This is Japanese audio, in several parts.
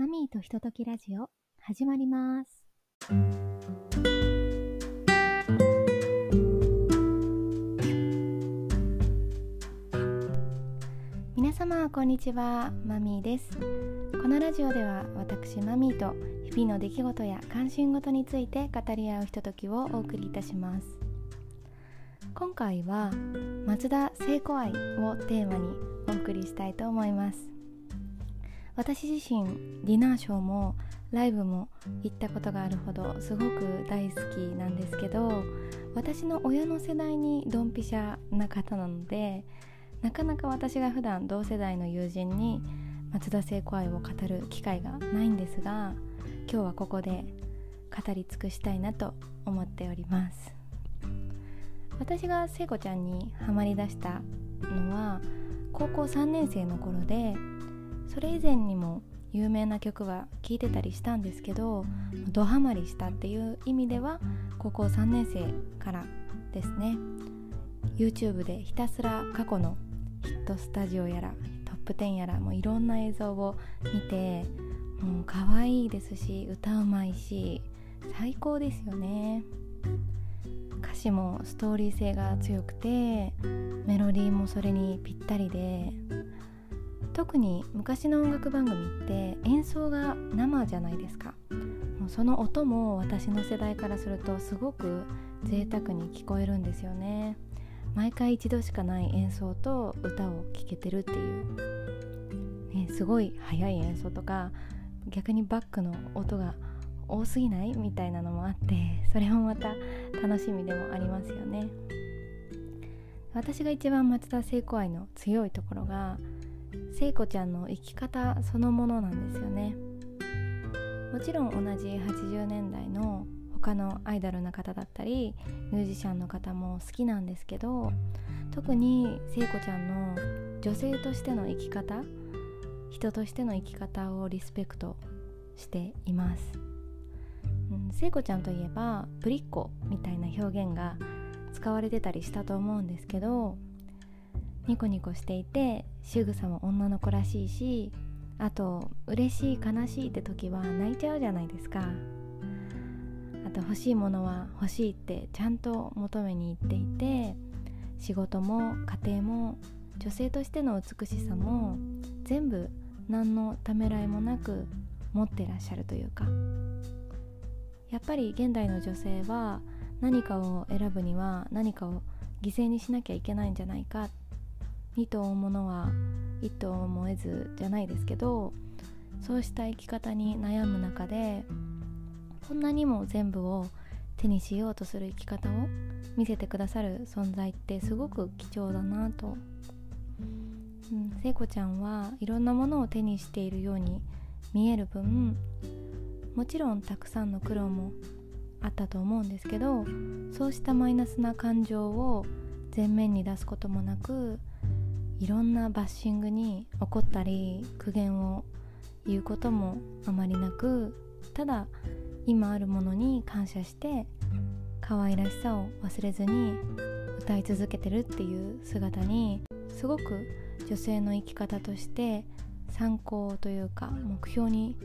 マミーとひとときラジオ始まります。皆様こんにちは、マミーです。このラジオでは私マミーと日々の出来事や関心事について語り合うひとときをお送りいたします。今回は松田聖子愛をテーマにお送りしたいと思います。私自身ディナーショーもライブも行ったことがあるほどすごく大好きなんですけど、私の親の世代にドンピシャな方なので、なかなか私が普段同世代の友人に松田聖子愛を語る機会がないんですが、今日はここで語り尽くしたいなと思っております。私が聖子ちゃんにハマりだしたのは高校3年生の頃で、それ以前にも有名な曲は聴いてたりしたんですけど、ドハマりしたっていう意味では高校3年生からですね。 YouTube でひたすら過去のヒットスタジオやらトップ10やらもういろんな映像を見て、もう可愛いですし歌うまいし最高ですよね。歌詞もストーリー性が強くてメロディーもそれにぴったりで、特に昔の音楽番組って演奏が生じゃないですか。もうその音も私の世代からするとすごく贅沢に聞こえるんですよね。毎回一度しかない演奏と歌を聴けてるっていう、ね、すごい速い演奏とか逆にバックの音が多すぎないみたいなのもあって、それもまた楽しみでもありますよね。私が一番松田聖子愛の強いところが聖子ちゃんの生き方そのものなんですよね。もちろん同じ80年代の他のアイドルな方だったりミュージシャンの方も好きなんですけど、特に聖子ちゃんの女性としての生き方、人としての生き方をリスペクトしています。聖子ちゃんといえばぶりっ子みたいな表現が使われてたりしたと思うんですけど、ニコニコしていて仕草も女の子らしいし、あと嬉しい悲しいって時は泣いちゃうじゃないですか。あと欲しいものは欲しいってちゃんと求めに行っていて、仕事も家庭も女性としての美しさも全部何のためらいもなく持ってらっしゃるというか、やっぱり現代の女性は何かを選ぶには何かを犠牲にしなきゃいけないんじゃないか、二と追うものは一と思えずじゃないですけど、そうした生き方に悩む中でこんなにも全部を手にしようとする生き方を見せてくださる存在ってすごく貴重だなと、聖子ちゃんはいろんなものを手にしているように見える分、もちろんたくさんの苦労もあったと思うんですけど、そうしたマイナスな感情を前面に出すこともなく、いろんなバッシングに怒ったり苦言を言うこともあまりなく、ただ今あるものに感謝して可愛らしさを忘れずに歌い続けてるっていう姿に、すごく女性の生き方として参考というか目標に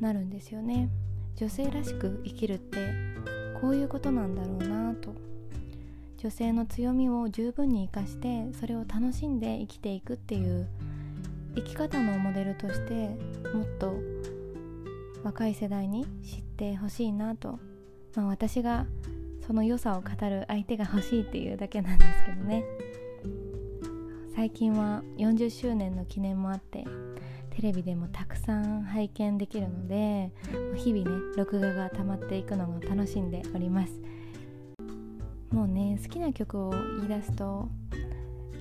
なるんですよね。女性らしく生きるってこういうことなんだろうなと、女性の強みを十分に生かしてそれを楽しんで生きていくっていう生き方のモデルとして、もっと若い世代に知ってほしいなと、私がその良さを語る相手が欲しいっていうだけなんですけどね。最近は40周年の記念もあってテレビでもたくさん拝見できるので、日々ね録画が溜まっていくのが楽しんでおります。もうね、好きな曲を言い出すと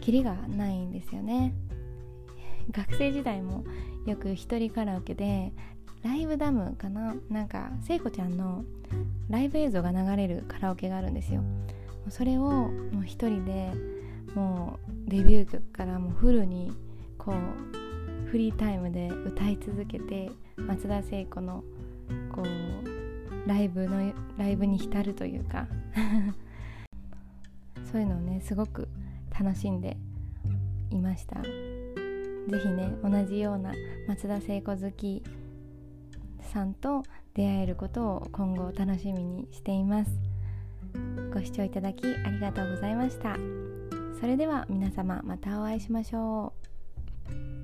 キリがないんですよね。学生時代もよく一人カラオケでライブダムかな、なんか聖子ちゃんのライブ映像が流れるカラオケがあるんですよ。それをもう一人でもうデビュー曲からもうフルにこうフリータイムで歌い続けて、松田聖子のこうライブに浸るというかそういうのをねすごく楽しんでいました。ぜひね、同じような松田聖子好きさんと出会えることを今後楽しみにしています。ご視聴いただきありがとうございました。それでは皆様またお会いしましょう。